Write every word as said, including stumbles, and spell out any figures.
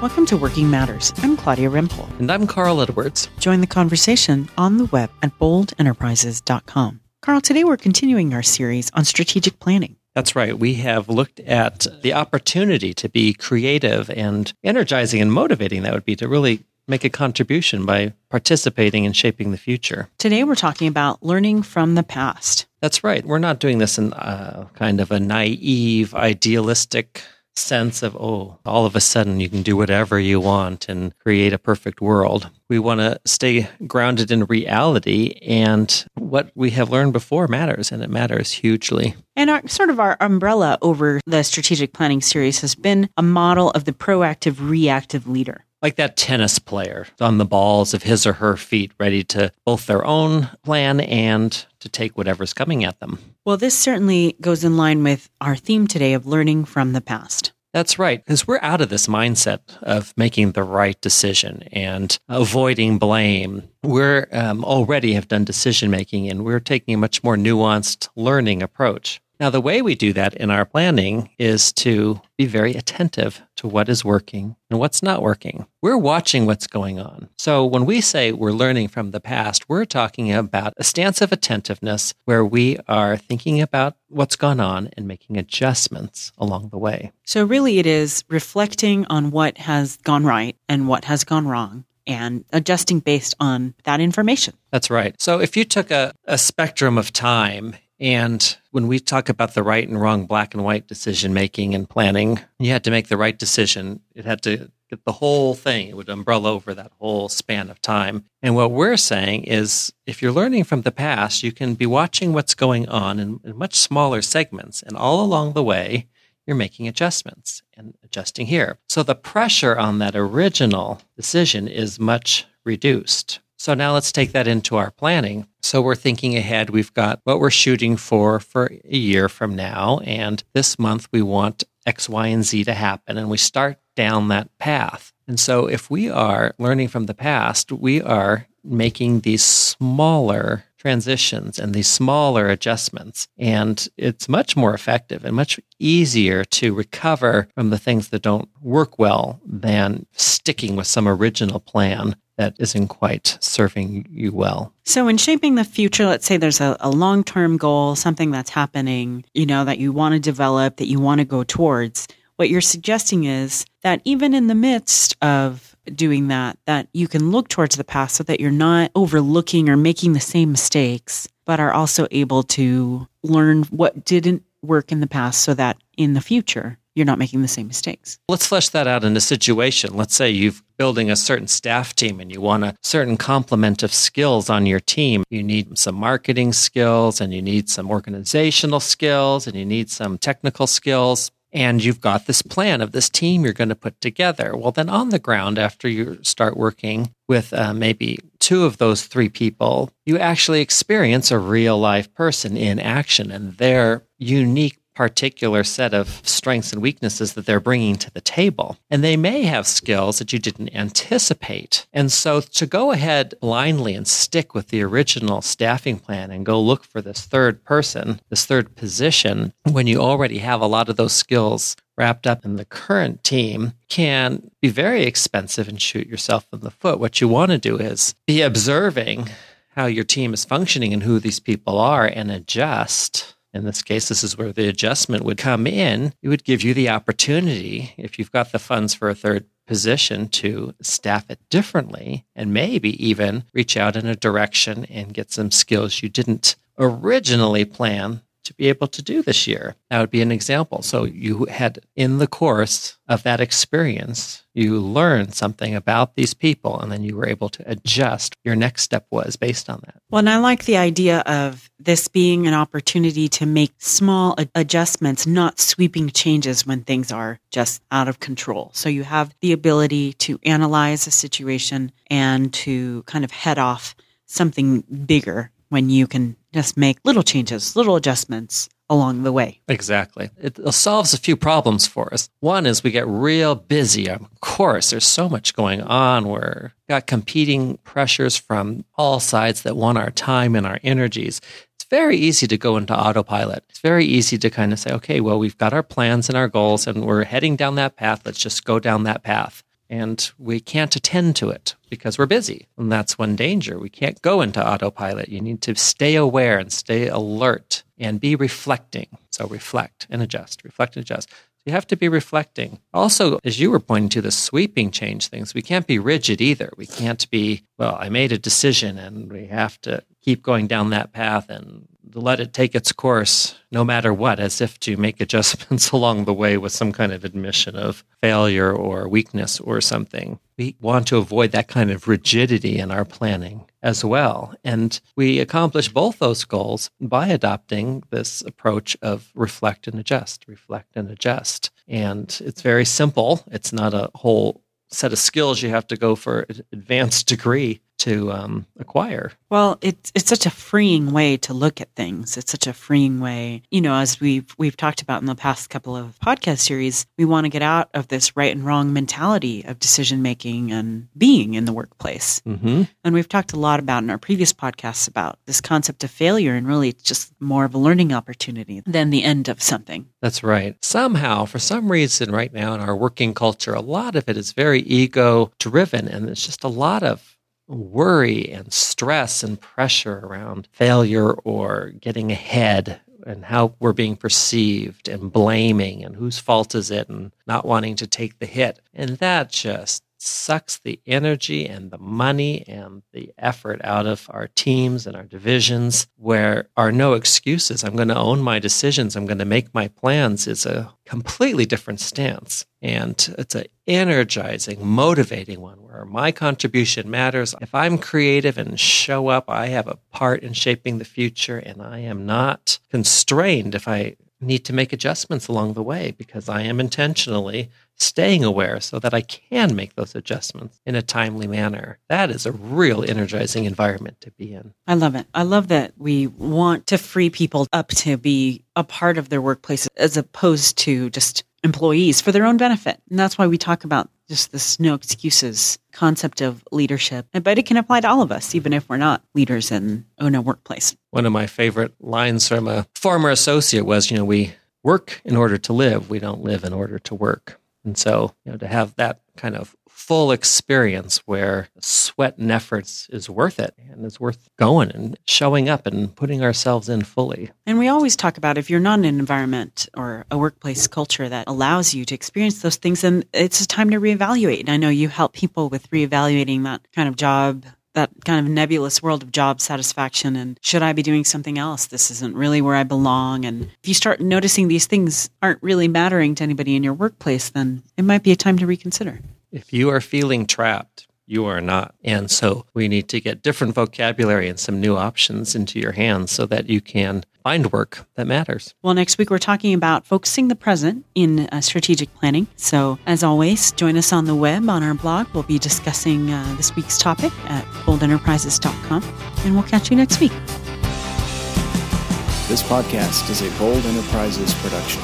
Welcome to Working Matters. I'm Claudia Rempol. And I'm Carl Edwards. Join the conversation on the web at bold enterprises dot com. Carl, today we're continuing our series on strategic planning. That's right. We have looked at the opportunity to be creative and energizing and motivating that would be to really make a contribution by participating in shaping the future. Today, we're talking about learning from the past. That's right. We're not doing this in uh, kind of a naive, idealistic sense of, oh, all of a sudden you can do whatever you want and create a perfect world. We want to stay grounded in reality, and what we have learned before matters, and it matters hugely. And our sort of our umbrella over the strategic planning series has been a model of the proactive, reactive leader. Like that tennis player on the balls of his or her feet, ready to both their own plan and to take whatever's coming at them. Well, this certainly goes in line with our theme today of learning from the past. That's right, because we're out of this mindset of making the right decision and avoiding blame. We're um, already have done decision-making, and we're taking a much more nuanced learning approach. Now, the way we do that in our planning is to be very attentive to what is working and what's not working. We're watching what's going on. So when we say we're learning from the past, we're talking about a stance of attentiveness where we are thinking about what's gone on and making adjustments along the way. So really it is reflecting on what has gone right and what has gone wrong, and adjusting based on that information. That's right. So if you took a, a spectrum of time, and when we talk about the right and wrong, black and white decision making and planning, you had to make the right decision. It had to get the whole thing. It would umbrella over that whole span of time. And what we're saying is, if you're learning from the past, you can be watching what's going on in, in much smaller segments. And all along the way, you're making adjustments and adjusting here. So the pressure on that original decision is much reduced. So now let's take that into our planning. So we're thinking ahead. We've got what we're shooting for for a year from now. And this month we want X, Y, and Z to happen. And we start down that path. And so if we are learning from the past, we are making these smaller transitions and these smaller adjustments. And it's much more effective and much easier to recover from the things that don't work well than sticking with some original plan that isn't quite serving you well. So in shaping the future, let's say there's a, a long-term goal, something that's happening, you know, that you want to develop, that you want to go towards. What you're suggesting is that even in the midst of doing that, that you can look towards the past so that you're not overlooking or making the same mistakes, but are also able to learn what didn't work in the past so that in the future, you're not making the same mistakes. Let's flesh that out in a situation. Let's say you've building a certain staff team and you want a certain complement of skills on your team. You need some marketing skills, and you need some organizational skills, and you need some technical skills. And you've got this plan of this team you're going to put together. Well, then on the ground, after you start working with uh, maybe two of those three people, you actually experience a real life person in action and their unique particular set of strengths and weaknesses that they're bringing to the table. And they may have skills that you didn't anticipate. And so to go ahead blindly and stick with the original staffing plan and go look for this third person, this third position, when you already have a lot of those skills wrapped up in the current team, can be very expensive and shoot yourself in the foot. What you want to do is be observing how your team is functioning and who these people are and adjust. In this case, this is where the adjustment would come in. It would give you the opportunity, if you've got the funds for a third position, to staff it differently and maybe even reach out in a direction and get some skills you didn't originally plan to be able to do this year. That would be an example. So you had, in the course of that experience, you learned something about these people, and then you were able to adjust. Your next step was based on that. Well, and I like the idea of this being an opportunity to make small adjustments, not sweeping changes when things are just out of control. So you have the ability to analyze a situation and to kind of head off something bigger when you can just make little changes, little adjustments along the way. Exactly. It solves a few problems for us. One is we get real busy. Of course, there's so much going on. We've got competing pressures from all sides that want our time and our energies. It's very easy to go into autopilot. It's very easy to kind of say, okay, well, we've got our plans and our goals, and we're heading down that path. Let's just go down that path. and we can't attend to it because we're busy. And that's one danger. We can't go into autopilot. You need to stay aware and stay alert and be reflecting. So reflect and adjust, reflect and adjust. You have to be reflecting. Also, as you were pointing to the sweeping change things, we can't be rigid either. We can't be, well, I made a decision and we have to keep going down that path and let it take its course no matter what, as if to make adjustments along the way with some kind of admission of failure or weakness or something. We want to avoid that kind of rigidity in our planning as well. And we accomplish both those goals by adopting this approach of reflect and adjust, reflect and adjust. And it's very simple. It's not a whole set of skills you have to go for an advanced degree to um, acquire. Well, it's it's such a freeing way to look at things. It's such a freeing way, you know, as we've we've talked about in the past couple of podcast series, we want to get out of this right and wrong mentality of decision making and being in the workplace. Mm-hmm. And we've talked a lot about in our previous podcasts about this concept of failure, and really it's just more of a learning opportunity than the end of something. That's right. Somehow, for some reason right now in our working culture, a lot of it is very ego driven, and it's just a lot of worry and stress and pressure around failure or getting ahead and how we're being perceived and blaming and whose fault is it and not wanting to take the hit. And that just sucks the energy and the money and the effort out of our teams and our divisions, where are no excuses. I'm going to own my decisions. I'm going to make my plans is a completely different stance. And it's an energizing, motivating one where my contribution matters. If I'm creative and show up, I have a part in shaping the future, and I am not constrained if I need to make adjustments along the way because I am intentionally staying aware so that I can make those adjustments in a timely manner. That is a real energizing environment to be in. I love it. I love that we want to free people up to be a part of their workplace as opposed to just employees for their own benefit. And that's why we talk about just this no excuses concept of leadership. But it can apply to all of us, even if we're not leaders and own a workplace. One of my favorite lines from a former associate was, you know, we work in order to live. We don't live in order to work. And so, you know, to have that kind of full experience where sweat and efforts is worth it and it's worth going and showing up and putting ourselves in fully. And we always talk about if you're not in an environment or a workplace culture that allows you to experience those things, then it's a time to reevaluate. And I know you help people with reevaluating that kind of job, that kind of nebulous world of job satisfaction and should I be doing something else? This isn't really where I belong. And if you start noticing these things aren't really mattering to anybody in your workplace, then it might be a time to reconsider. If you are feeling trapped, you are not. And so we need to get different vocabulary and some new options into your hands so that you can find work that matters. Well, next week we're talking about focusing the present in uh, strategic planning. So as always, join us on the web on our blog. We'll be discussing uh, this week's topic at bold enterprises dot com, and we'll catch you next week. This podcast is a Bold Enterprises production.